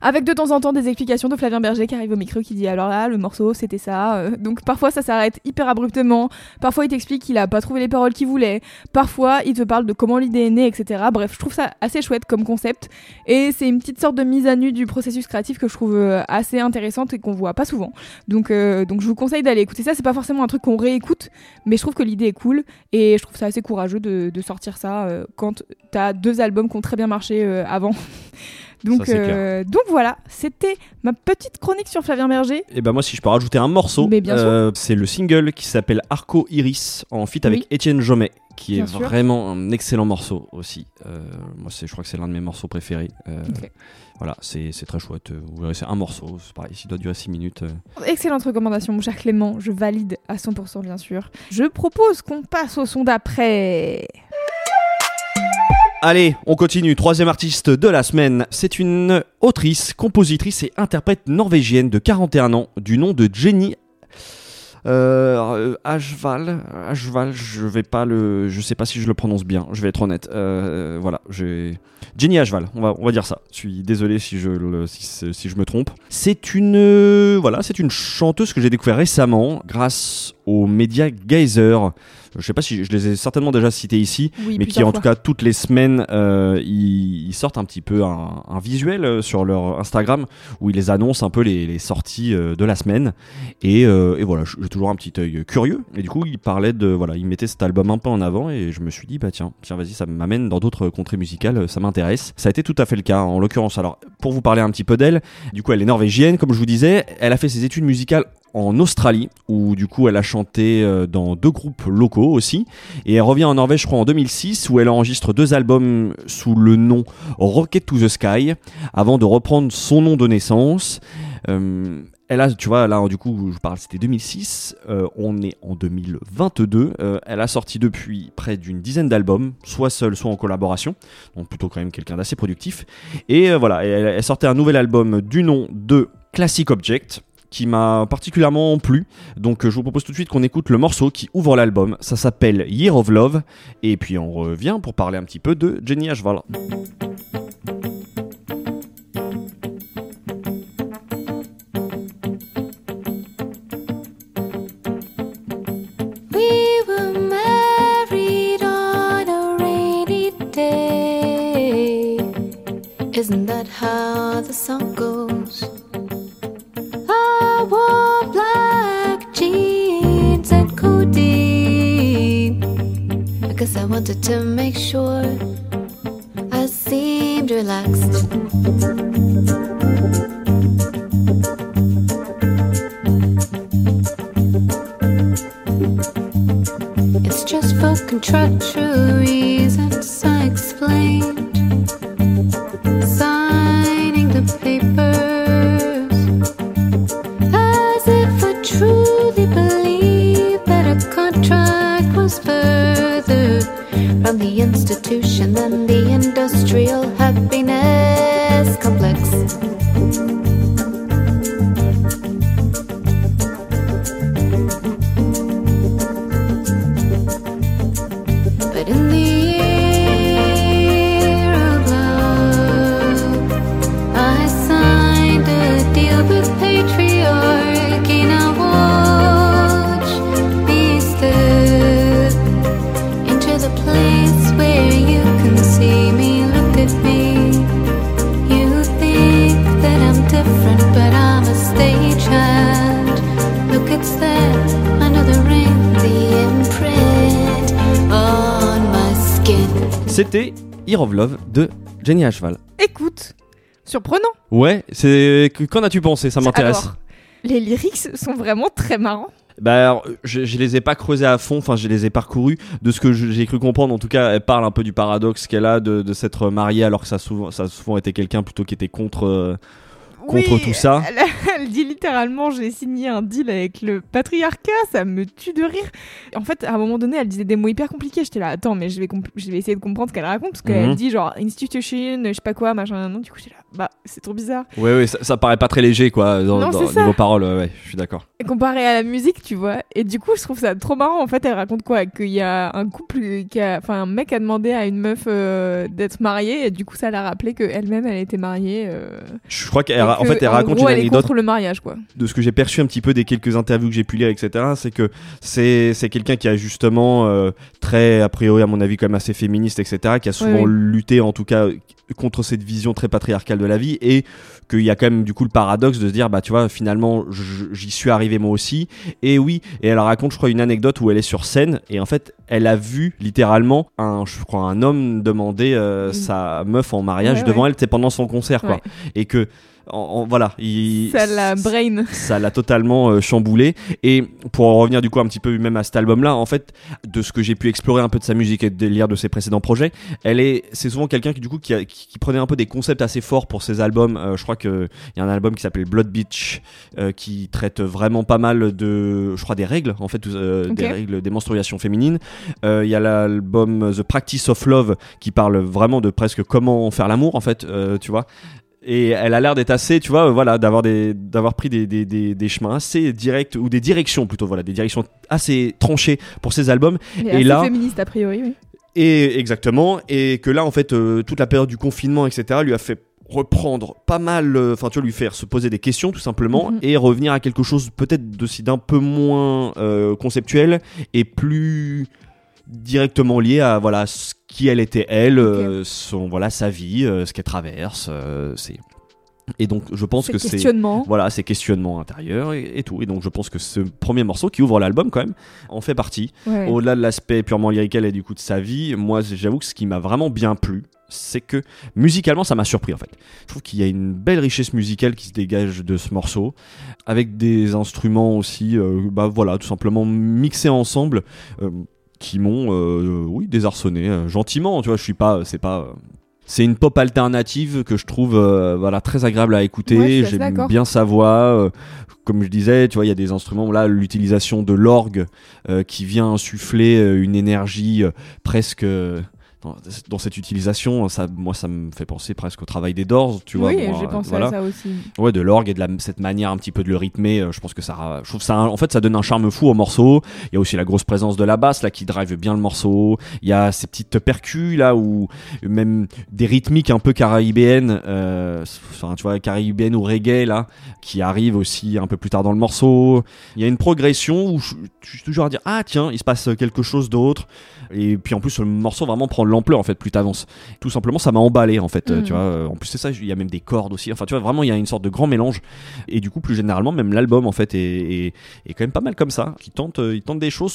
avec de temps en temps des explications de Flavien Berger qui arrive au micro qui dit alors là le morceau c'était ça, donc parfois ça s'arrête hyper abruptement, parfois il t'explique qu'il a pas trouvé les paroles qu'il voulait, parfois il te parle de comment l'idée est née, etc. Bref, je trouve ça assez chouette comme concept et c'est une petite sorte de mise à nu du processus créatif que je trouve assez intéressante et qu'on voit pas souvent, donc je vous conseille d'aller écouter ça. C'est pas forcément un truc qu'on réécoute, mais je trouve que l'idée est cool et je trouve ça assez courageux de sortir ça quand t'as 2 albums qui ont très bien marché avant. Donc voilà, c'était ma petite chronique sur Flavien Berger. Et ben moi si je peux rajouter un morceau, c'est le single qui s'appelle Arco Iris en feat avec Étienne Jomet, qui bien est sûr. Vraiment un excellent morceau aussi. Moi je crois que c'est l'un de mes morceaux préférés. Voilà, c'est très chouette. Vous verrez, c'est un morceau, c'est pareil, il doit durer 6 minutes. Excellente recommandation mon cher Clément, je valide à 100% bien sûr. Je propose qu'on passe au son d'après. Allez, on continue. 3e artiste de la semaine, c'est une autrice, compositrice et interprète norvégienne de 41 ans, du nom de Jenny Hval. Je sais pas si je le prononce bien. Je vais être honnête. Jenny Hval. On va dire ça. Je suis désolé si je me trompe. C'est une chanteuse que j'ai découvert récemment grâce aux médias Geyser. Je sais pas si je les ai certainement déjà cités ici, oui, mais qui en tout cas toutes les semaines ils sortent un petit peu un visuel sur leur Instagram où ils les annoncent un peu les sorties de la semaine et voilà, j'ai toujours un petit œil curieux et du coup ils parlaient ils mettaient cet album un peu en avant et je me suis dit tiens vas-y, ça m'amène dans d'autres contrées musicales, ça m'intéresse. Ça a été tout à fait le cas en l'occurrence. Alors pour vous parler un petit peu d'elle, du coup elle est norvégienne comme je vous disais, elle a fait ses études musicales en Australie où du coup elle a chanté dans 2 groupes locaux aussi et elle revient en Norvège je crois en 2006 où elle enregistre 2 albums sous le nom Rocket to the Sky avant de reprendre son nom de naissance. Elle a, tu vois, là du coup je parle, c'était 2006, on est en 2022, elle a sorti depuis près d'une 10aine d'albums, soit seule, soit en collaboration, donc plutôt quand même quelqu'un d'assez productif et elle sortait un nouvel album du nom de Classic Object qui m'a particulièrement plu. Donc je vous propose tout de suite qu'on écoute le morceau qui ouvre l'album. Ça s'appelle Year of Love. Et puis on revient pour parler un petit peu de Jenny Hval. Isn't that how the song goes? I wore black jeans and codeine, because I wanted to make sure I seemed relaxed. It's just for contractual reasons I explained. Than the industrial happiness complex. But in the year of love, I signed a deal with patriarchy. Now watch me step into the place where you can see me, look at me. You think that I'm different, but I'm a stagehand. Look, it's there under the ring, the imprint on my skin. C'était Year of Love de Jenny Hval. Écoute, surprenant. Ouais, c'est... Qu'en as-tu pensé? Ça m'intéresse. Alors, les lyrics sont vraiment très marrants. Bah alors, je les ai pas creusés à fond, enfin je les ai parcourus. De ce que j'ai cru comprendre, en tout cas, elle parle un peu du paradoxe qu'elle a de s'être mariée alors que ça a souvent été quelqu'un plutôt qui était contre tout ça. Elle dit littéralement, j'ai signé un deal avec le patriarcat, ça me tue de rire. En fait, à un moment donné, elle disait des mots hyper compliqués. J'étais là, attends, mais je vais essayer de comprendre ce qu'elle raconte, parce qu'elle dit genre institution, je sais pas quoi, machin. Non, du coup, j'étais là, bah, c'est trop bizarre. Ouais, ça paraît pas très léger, quoi, niveau paroles. Ouais, je suis d'accord. Et comparé à la musique, tu vois. Et du coup, je trouve ça trop marrant. En fait, elle raconte quoi? Qu'il y a un couple, un mec a demandé à une meuf d'être mariée, et du coup, ça l'a rappelé qu'elle-même, elle était mariée. Je crois qu'elle en fait, elle raconte une anecdote le mariage, quoi. De ce que j'ai perçu un petit peu des quelques interviews que j'ai pu lire, etc., c'est que c'est quelqu'un qui a justement très, a priori, à mon avis, quand même assez féministe, etc., qui a souvent lutté, en tout cas, contre cette vision très patriarcale de la vie, et qu'il y a quand même du coup le paradoxe de se dire, bah tu vois, finalement j'y suis arrivé moi aussi. Et oui, et elle raconte, je crois, une anecdote où elle est sur scène et en fait elle a vu littéralement un homme demander sa meuf en mariage devant elle, c'est pendant son concert, quoi. Et que ça l'a brain. Ça l'a totalement chamboulé. Et pour en revenir du coup un petit peu même à cet album-là, en fait, de ce que j'ai pu explorer un peu de sa musique et de lire de ses précédents projets, c'est souvent quelqu'un qui du coup qui prenait un peu des concepts assez forts pour ses albums. Je crois que il y a un album qui s'appelle Blood Bitch qui traite vraiment pas mal de, je crois, des règles, en fait, des règles des menstruations féminines. Il y a l'album The Practice of Love qui parle vraiment de presque comment faire l'amour, en fait, tu vois. Et elle a l'air d'être assez, tu vois, d'avoir pris des chemins assez directs, ou des directions assez tranchées pour ses albums. Et là, féministe a priori, oui. Et exactement, et que là en fait toute la période du confinement, etc., lui a fait reprendre pas mal, lui faire se poser des questions tout simplement, et revenir à quelque chose peut-être d'un peu moins conceptuel et plus directement lié à qui elle était, elle, sa vie, ce qu'elle traverse, et donc je pense que c'est questionnements intérieurs et tout. Et donc je pense que ce premier morceau qui ouvre l'album quand même en fait partie. Ouais. Au-delà de l'aspect purement lyrique et du coup de sa vie, moi j'avoue que ce qui m'a vraiment bien plu, c'est que musicalement ça m'a surpris, en fait. Je trouve qu'il y a une belle richesse musicale qui se dégage de ce morceau, avec des instruments aussi, tout simplement mixés ensemble. Qui m'ont désarçonné gentiment, tu vois. C'est une pop alternative que je trouve très agréable à écouter. Ouais, j'aime bien sa voix, comme je disais, tu vois, il y a des instruments, là l'utilisation de l'orgue qui vient insuffler une énergie presque dans cette utilisation, ça, moi, ça me fait penser presque au travail des Doors, tu vois. Oui, moi, j'ai pensé à ça aussi. Ouais, de l'orgue et de cette manière un petit peu de le rythmer. Je pense que ça, je trouve ça, en fait, ça donne un charme fou au morceau. Il y a aussi la grosse présence de la basse là qui drive bien le morceau. Il y a ces petites percus là, ou même des rythmiques un peu caribéennes, tu vois, caribéennes ou reggae là, qui arrivent aussi un peu plus tard dans le morceau. Il y a une progression où je suis toujours à dire ah tiens, il se passe quelque chose d'autre. Et puis en plus le morceau vraiment prend l'ampleur en fait plus t'avances. Tout simplement ça m'a emballé en fait, tu vois. En plus c'est ça, il y a même des cordes aussi. Enfin tu vois vraiment il y a une sorte de grand mélange. Et du coup plus généralement même l'album en fait est quand même pas mal comme ça. Il tente des choses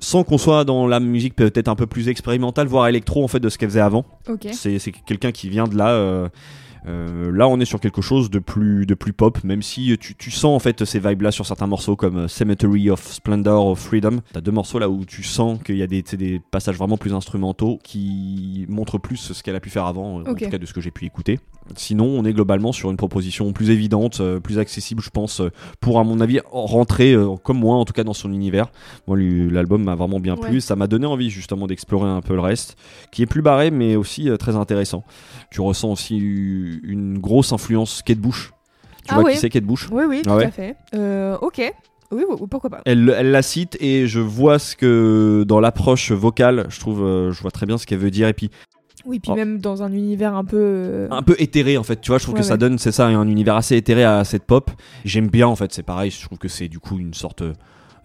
sans qu'on soit dans la musique peut-être un peu plus expérimentale voire électro en fait de ce qu'elle faisait avant. Okay. C'est quelqu'un qui vient de là. Là on est sur quelque chose de plus pop, même si tu sens en fait ces vibes là sur certains morceaux comme Cemetery of Splendor of Freedom. T'as deux morceaux là où tu sens qu'il y a des passages vraiment plus instrumentaux qui montrent plus ce qu'elle a pu faire avant, en tout cas de ce que j'ai pu écouter. Sinon on est globalement sur une proposition plus évidente, plus accessible je pense, pour à mon avis rentrer comme moi en tout cas dans son univers. Moi l'album m'a vraiment bien plu, ça m'a donné envie justement d'explorer un peu le reste qui est plus barré mais aussi très intéressant. Tu ressens aussi une grosse influence Kate Bush. Tu vois qui c'est Kate Bush ? Oui, tout à fait. Oui, pourquoi pas. Elle la cite et je vois ce que dans l'approche vocale, je vois très bien ce qu'elle veut dire et puis même dans un univers un peu éthéré en fait, tu vois, je trouve que ça donne c'est ça un univers assez éthéré à cette pop. J'aime bien en fait, c'est pareil, je trouve que c'est du coup une sorte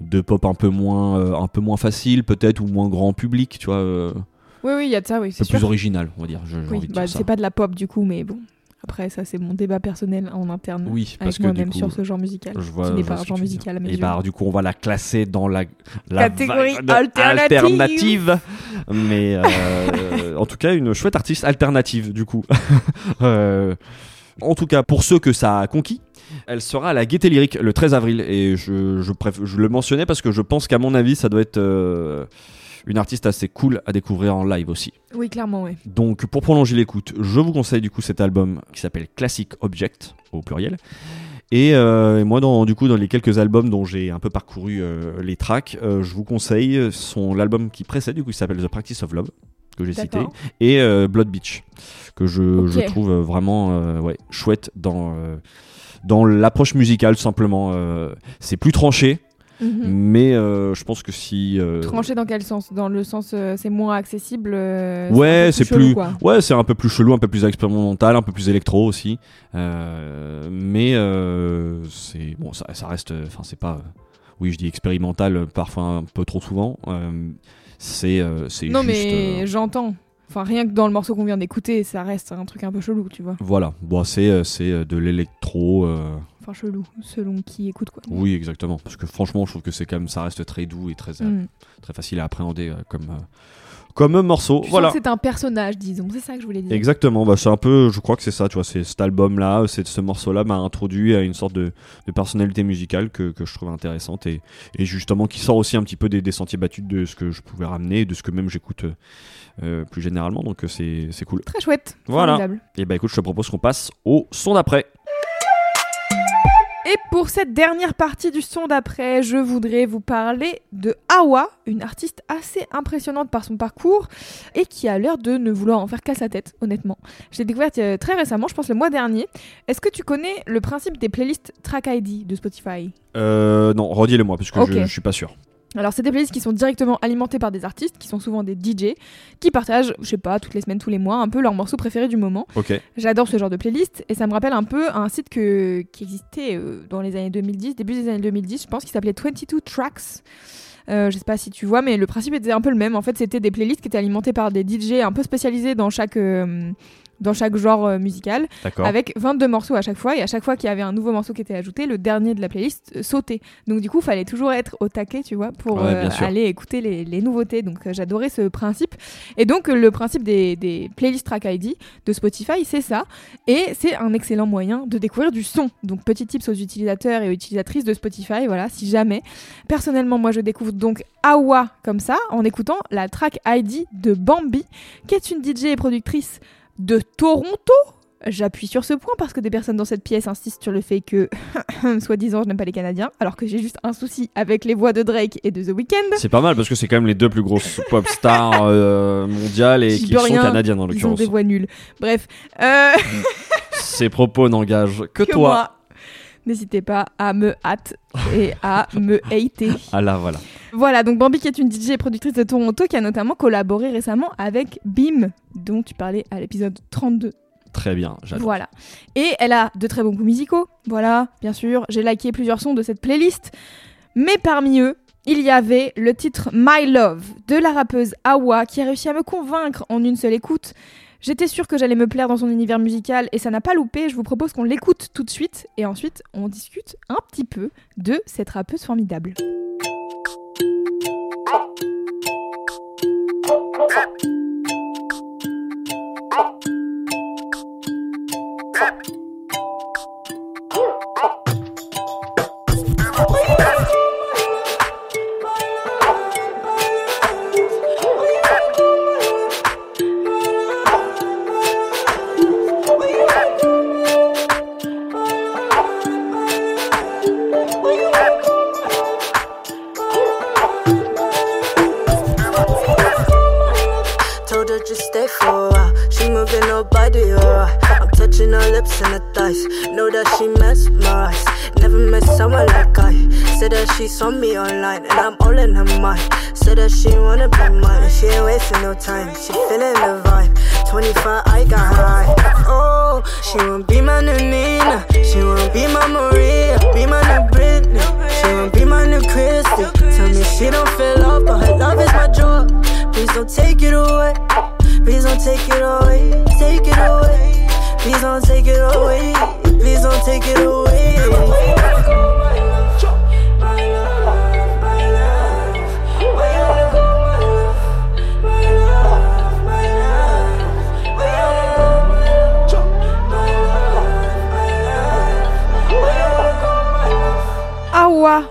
de pop un peu moins facile peut-être ou moins grand public, tu vois. Oui, il y a de ça, oui, c'est sûr. Plus original, on va dire. J'ai envie de dire ça. C'est pas de la pop du coup, mais bon. Après, ça, c'est mon débat personnel en interne avec moi-même sur ce genre musical. Ce n'est pas un genre musical à mes yeux. Et du coup, on va la classer dans la catégorie alternative. Mais en tout cas, une chouette artiste alternative, du coup. En tout cas, pour ceux que ça a conquis, elle sera à la Gaieté Lyrique le 13 avril. Et je le mentionnais parce que je pense qu'à mon avis, ça doit être... une artiste assez cool à découvrir en live aussi. Oui, clairement, oui. Donc, pour prolonger l'écoute, je vous conseille du coup cet album qui s'appelle Classic Object, au pluriel. Et moi, dans les quelques albums dont j'ai un peu parcouru les tracks, je vous conseille l'album qui précède, du coup, qui s'appelle The Practice of Love, que j'ai cité, et Blood Bitch, que je trouve vraiment chouette dans l'approche musicale, simplement. C'est plus tranché. Mmh. Mais je pense que si tranché dans quel sens ? Dans le sens c'est moins accessible. C'est un peu plus chelou, un peu plus expérimental, un peu plus électro aussi. Mais c'est bon, ça reste. Enfin, c'est pas. Oui, je dis expérimental parfois un peu trop souvent. C'est non, juste, mais j'entends. Enfin, rien que dans le morceau qu'on vient d'écouter, ça reste un truc un peu chelou, tu vois. Voilà. Bon, c'est de l'électro. Enfin, chelou, selon qui écoute quoi. Oui, exactement. Parce que franchement, je trouve que c'est quand même, ça reste très doux et très facile à appréhender comme un morceau. Voilà. C'est un personnage, disons. C'est ça que je voulais dire. Exactement. Bah, c'est un peu, je crois que c'est ça, tu vois. C'est cet album-là, c'est ce morceau-là m'a introduit à une sorte de personnalité musicale que je trouve intéressante et justement qui sort aussi un petit peu des sentiers battus de ce que je pouvais ramener, de ce que même j'écoute. Plus généralement, donc c'est cool. Très chouette. Voilà. Formidable. Et bah écoute, je te propose qu'on passe au son d'après. Et pour cette dernière partie du son d'après, je voudrais vous parler de Awa, une artiste assez impressionnante par son parcours et qui a l'air de ne vouloir en faire qu'à sa tête, honnêtement. Je l'ai découverte très récemment, je pense le mois dernier. Est-ce que tu connais le principe des playlists Track ID de Spotify ? Non, redis-le moi, parce que je suis pas sûr. Alors, c'est des playlists qui sont directement alimentées par des artistes, qui sont souvent des DJ, qui partagent, je sais pas, toutes les semaines, tous les mois, un peu leurs morceaux préférés du moment. Okay. J'adore ce genre de playlist et ça me rappelle un peu un site qui existait dans les années 2010, début des années 2010, je pense, qui s'appelait 22 Tracks. Je sais pas si tu vois, mais le principe était un peu le même. En fait, c'était des playlists qui étaient alimentées par des DJ un peu spécialisés dans chaque genre musical. D'accord. Avec 22 morceaux à chaque fois, et à chaque fois qu'il y avait un nouveau morceau qui était ajouté, le dernier de la playlist sautait. Donc du coup, il fallait toujours être au taquet, tu vois, pour aller écouter les nouveautés. Donc j'adorais ce principe. Et donc le principe des playlists Track ID de Spotify, c'est ça. Et c'est un excellent moyen de découvrir du son. Donc petit tips aux utilisateurs et aux utilisatrices de Spotify, voilà, si jamais. Personnellement, moi, je découvre donc Awa comme ça, en écoutant la Track ID de Bambi, qui est une DJ et productrice de Toronto, J'appuie sur ce point parce que des personnes dans cette pièce insistent sur le fait que, soi-disant, je n'aime pas les Canadiens, alors que j'ai juste un souci avec les voix de Drake et de The Weeknd. C'est pas mal parce que c'est quand même les deux plus grosses pop stars mondiales et qui sont canadiens dans l'occurrence. Ils ont des voix nulles. Bref. Ces propos n'engagent que toi. Moi. N'hésitez pas à me hâte et à me hater. Ah là, voilà. Voilà, donc Bambi, qui est une DJ et productrice de Toronto, qui a notamment collaboré récemment avec Bim, dont tu parlais à l'épisode 32. Très bien, j'adore. Voilà. Et elle a de très bons goûts musicaux. Voilà, bien sûr. J'ai liké plusieurs sons de cette playlist. Mais parmi eux, il y avait le titre My Love de la rappeuse Awa, qui a réussi à me convaincre en une seule écoute. J'étais sûre que j'allais me plaire dans son univers musical et ça n'a pas loupé. Je vous propose qu'on l'écoute tout de suite et ensuite on discute un petit peu de cette rappeuse formidable. She saw me online and I'm all in her mind. Said that she wanna be mine. She ain't wasting no time. She feeling the vibe. 25, I got high. Oh, she wanna be my new Nina. She wanna be my Maria. Be my new Britney. She wanna be my new Christy. Tell me she don't feel love, but her love is my joy. Please don't take it away. Please don't take it away. Take it away. Please don't take it away. Please don't take it away.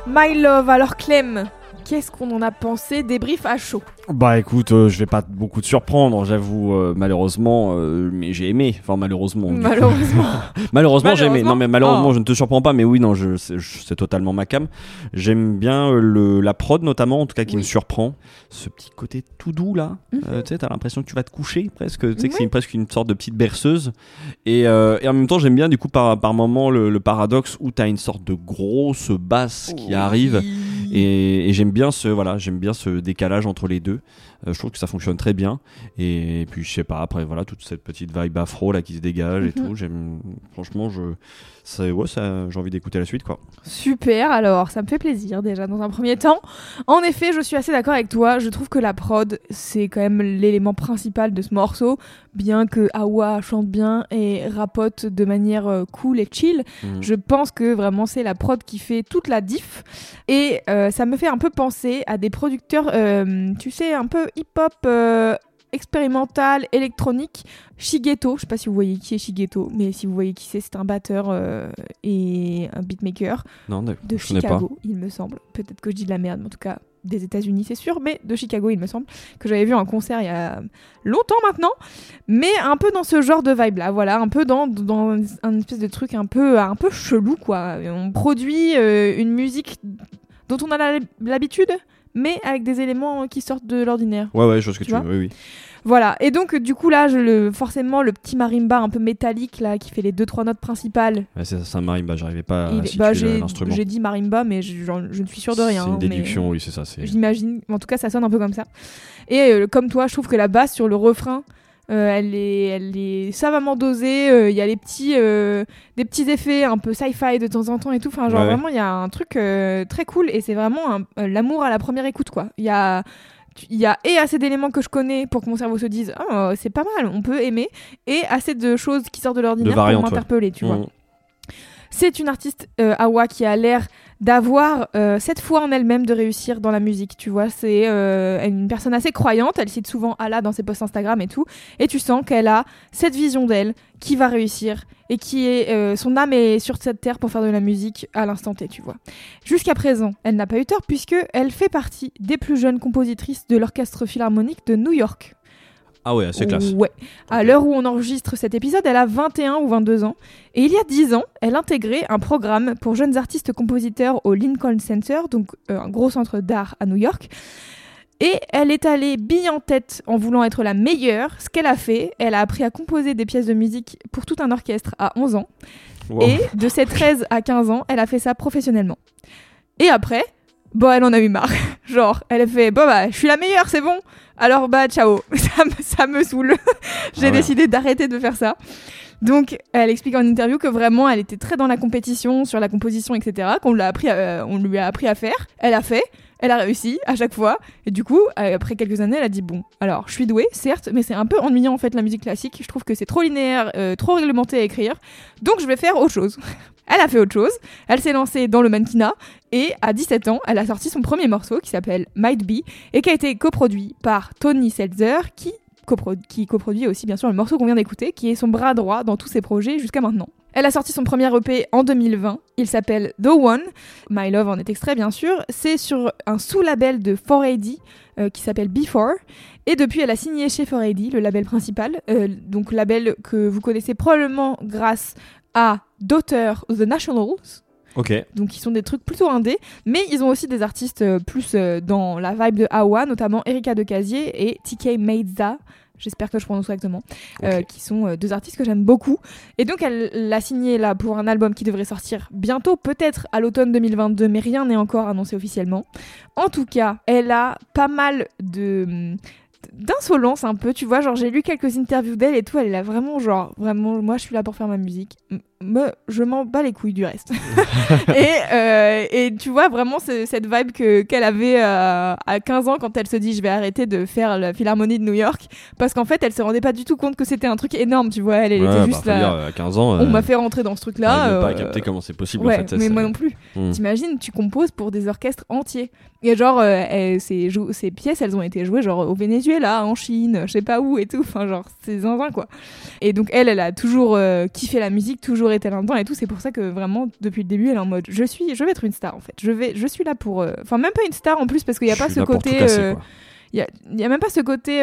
My Love, alors Clem, qu'est-ce qu'on en a pensé des briefs à chaud? Bah écoute, je vais pas beaucoup te surprendre, j'avoue, malheureusement, mais j'ai aimé. Enfin, malheureusement, j'ai aimé. Non, mais malheureusement, je ne te surprends pas, mais oui, non, c'est totalement ma came. J'aime bien la prod, notamment, en tout cas, qui me surprend. Ce petit côté tout doux, là. Mm-hmm. Tu sais, t'as l'impression que tu vas te coucher, presque. Tu sais que c'est presque une sorte de petite berceuse. Et en même temps, j'aime bien, du coup, par moment, le paradoxe où t'as une sorte de grosse basse qui arrive. Et j'aime bien ce décalage entre les deux. Je trouve que ça fonctionne très bien et puis je sais pas, après voilà, toute cette petite vibe afro là qui se dégage et tout, j'aime, franchement j'ai envie d'écouter la suite quoi. Super, alors ça me fait plaisir déjà dans un premier temps. En effet, je suis assez d'accord avec toi, je trouve que la prod c'est quand même l'élément principal de ce morceau, bien que Awa chante bien et rapote de manière cool et chill, je pense que vraiment c'est la prod qui fait toute la diff et ça me fait un peu penser à des producteurs tu sais, un peu hip-hop expérimental, électronique. Shigeto, je sais pas si vous voyez qui est Shigeto, mais si vous voyez qui c'est un batteur et un beatmaker de Chicago, il me semble. Peut-être que je dis de la merde, mais en tout cas des États-Unis c'est sûr, mais de Chicago il me semble, que j'avais vu un concert il y a longtemps maintenant, mais un peu dans ce genre de vibe là, voilà, un peu dans un espèce de truc un peu chelou quoi. On produit une musique dont on a l'habitude, mais avec des éléments qui sortent de l'ordinaire. Ouais, chose que tu veux, oui. Voilà, et donc du coup là, forcément le petit marimba un peu métallique là, qui fait les 2-3 notes principales. Ouais, c'est un marimba, j'arrivais pas à situer l'instrument. J'ai dit marimba, mais je ne suis sûre de rien. C'est une déduction, oui, c'est ça. J'imagine, en tout cas ça sonne un peu comme ça. Et comme toi, je trouve que la basse sur le refrain, elle est savamment dosée, il y a des petits effets un peu sci-fi de temps en temps et tout, enfin genre vraiment il y a un truc très cool et c'est vraiment l'amour à la première écoute quoi. Il y a et assez d'éléments que je connais pour que mon cerveau se dise ah, c'est pas mal, on peut aimer, et assez de choses qui sortent de l'ordinaire pour m'interpeller, tu vois. C'est une artiste Awa qui a l'air d'avoir cette foi en elle-même de réussir dans la musique, tu vois, c'est une personne assez croyante, elle cite souvent Allah dans ses posts Instagram et tout, et tu sens qu'elle a cette vision d'elle qui va réussir et qui est son âme est sur cette terre pour faire de la musique à l'instant T, tu vois. Jusqu'à présent, elle n'a pas eu tort puisque elle fait partie des plus jeunes compositrices de l'orchestre philharmonique de New York. Ah ouais, c'est classe. Ouais. À l'heure où on enregistre cet épisode, elle a 21 ou 22 ans. Et il y a 10 ans, elle intégrait un programme pour jeunes artistes compositeurs au Lincoln Center, donc un gros centre d'art à New York. Et elle est allée bille en tête en voulant être la meilleure. Ce qu'elle a fait, elle a appris à composer des pièces de musique pour tout un orchestre à 11 ans. Wow. Et de ses 13 à 15 ans, elle a fait ça professionnellement. Et après, bon, elle en a eu marre. Genre, elle a fait, bon bah, je suis la meilleure, c'est bon. Alors bah, ciao. Ça me saoule. J'ai décidé d'arrêter de faire ça. Donc, elle explique en interview que vraiment, elle était très dans la compétition, sur la composition, etc. Qu'on l'a appris on lui a appris à faire. Elle a fait. Elle a réussi à chaque fois. Et du coup, après quelques années, elle a dit « Bon, alors, je suis douée, certes, mais c'est un peu ennuyant, en fait, la musique classique. Je trouve que c'est trop linéaire, trop réglementé à écrire. Donc, je vais faire autre chose. » Elle a fait autre chose. Elle s'est lancée dans le mannequinat. Et à 17 ans, elle a sorti son premier morceau qui s'appelle « Might Be » et qui a été coproduit par Tony Seltzer, qui coproduit aussi, bien sûr, le morceau qu'on vient d'écouter, qui est son bras droit dans tous ses projets jusqu'à maintenant. Elle a sorti son premier EP en 2020, il s'appelle The One, My Love en est extrait bien sûr, c'est sur un sous-label de 4AD qui s'appelle Before, et depuis elle a signé chez 4AD, le label principal, donc label que vous connaissez probablement grâce à Daughter of the Nationals. Okay. Donc ils sont des trucs plutôt indés, mais ils ont aussi des artistes plus dans la vibe de Awa, notamment Erika de Casier et TK Meiza, j'espère que je prononce correctement, okay. Qui sont deux artistes que j'aime beaucoup. Et donc elle l'a signé là pour un album qui devrait sortir bientôt, peut-être à l'automne 2022, mais rien n'est encore annoncé officiellement. En tout cas, elle a pas mal d'insolence un peu, tu vois, genre j'ai lu quelques interviews d'elle et tout, elle est là vraiment, moi je suis là pour faire ma musique, je m'en bats les couilles du reste. et tu vois vraiment cette vibe qu'elle avait à 15 ans quand elle se dit je vais arrêter de faire la Philharmonie de New York, parce qu'en fait elle se rendait pas du tout compte que c'était un truc énorme, tu vois, elle était juste là, à 15 ans, on m'a fait rentrer dans ce truc là, pas capté comment c'est possible, ouais, en fait, mais moi non plus. T'imagines, tu composes pour des orchestres entiers et genre ces pièces elles ont été jouées genre au Venezuela, en Chine, je sais pas où et tout, enfin genre c'est zinzin quoi. Et donc elle a toujours kiffé la musique, toujours était là-dedans et tout, c'est pour ça que vraiment depuis le début elle est en mode je vais être une star en fait, je suis là pour, enfin même pas une star en plus, parce qu'il n'y a pas ce côté il y a même pas ce côté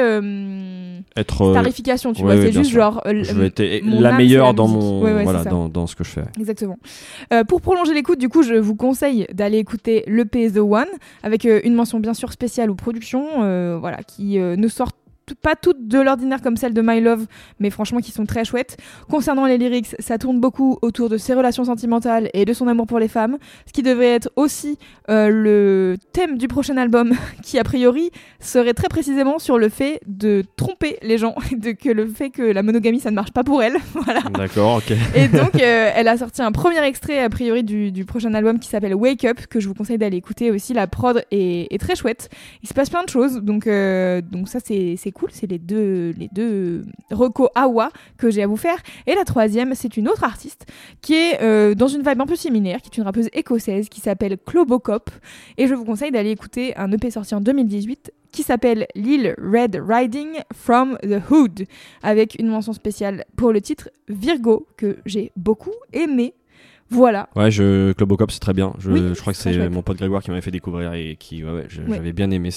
être starification, tu vois, c'est juste sûr. Genre je veux être la meilleure dans mon voilà, dans ce que je fais, exactement. Pour prolonger l'écoute, du coup je vous conseille d'aller écouter l'EP The One avec une mention bien sûr spéciale aux productions voilà, qui ne sortent pas toutes de l'ordinaire comme celle de My Love, mais franchement qui sont très chouettes. Concernant les lyrics, ça tourne beaucoup autour de ses relations sentimentales et de son amour pour les femmes, ce qui devrait être aussi le thème du prochain album, qui a priori serait très précisément sur le fait de tromper les gens, que le fait que la monogamie ça ne marche pas pour elle. Voilà. D'accord, ok. Et donc elle a sorti un premier extrait a priori du prochain album qui s'appelle Wake Up, que je vous conseille d'aller écouter aussi, la prod est très chouette, il se passe plein de choses, donc ça c'est cool, c'est les deux recos Awa que j'ai à vous faire. Et la troisième, c'est une autre artiste qui est dans une vibe un peu similaire, qui est une rappeuse écossaise qui s'appelle Clobocop, et je vous conseille d'aller écouter un EP sorti en 2018 qui s'appelle Lil Red Riding from the Hood, avec une mention spéciale pour le titre Virgo, que j'ai beaucoup aimé. Voilà. Ouais, Clobocop c'est très bien. Je crois que c'est mon pote Grégoire qui m'avait fait découvrir et qui j'avais bien aimé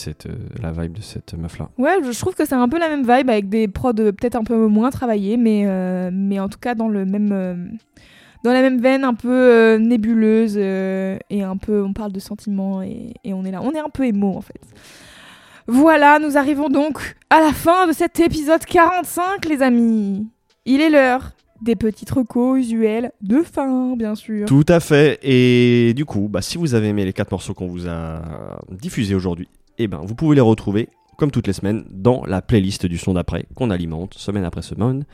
la vibe de cette meuf là. Ouais, je trouve que c'est un peu la même vibe avec des prods peut-être un peu moins travaillés, mais en tout cas dans le même dans la même veine un peu nébuleuse et un peu on parle de sentiments et on est là, on est un peu émo en fait. Voilà, nous arrivons donc à la fin de cet épisode 45 les amis. Il est l'heure des petites recos usuelles de fin, bien sûr. Tout à fait. Et du coup, si vous avez aimé les 4 morceaux qu'on vous a diffusés aujourd'hui, vous pouvez les retrouver, comme toutes les semaines, dans la playlist du son d'après, qu'on alimente semaine après semaine,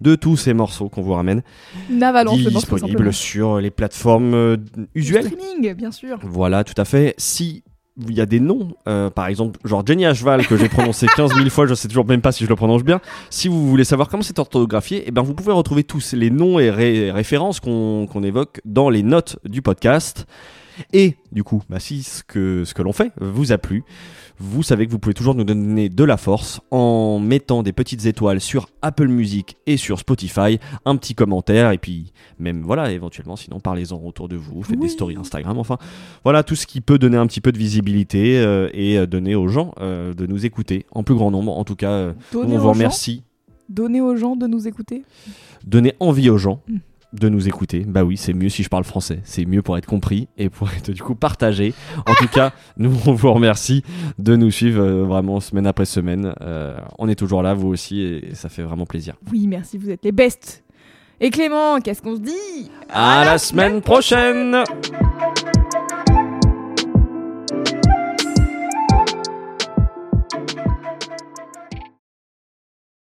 de tous ces morceaux qu'on vous ramène, disponibles sur les plateformes usuelles. Le streaming, bien sûr. Voilà, tout à fait. Si il y a des noms, par exemple, genre Jenny Hval, que j'ai prononcé 15 000 fois, je sais toujours même pas si je le prononce bien. Si vous voulez savoir comment c'est orthographié, vous pouvez retrouver tous les noms et références qu'on évoque dans les notes du podcast. Et du coup, bah, si ce que l'on fait vous a plu, vous savez que vous pouvez toujours nous donner de la force en mettant des petites étoiles sur Apple Music et sur Spotify, un petit commentaire, et puis même voilà, éventuellement, sinon parlez-en autour de vous, faites des stories Instagram, enfin voilà, tout ce qui peut donner un petit peu de visibilité et donner aux gens de nous écouter en plus grand nombre. En tout cas, on vous remercie. Donner aux gens de nous écouter. Donner envie aux gens de nous écouter. Bah oui, c'est mieux si je parle français. C'est mieux pour être compris et pour être du coup partagé. En tout cas, nous, on vous remercie de nous suivre vraiment semaine après semaine. On est toujours là, vous aussi, et ça fait vraiment plaisir. Oui, merci, vous êtes les bestes. Et Clément, qu'est-ce qu'on se dit ? À la semaine prochaine.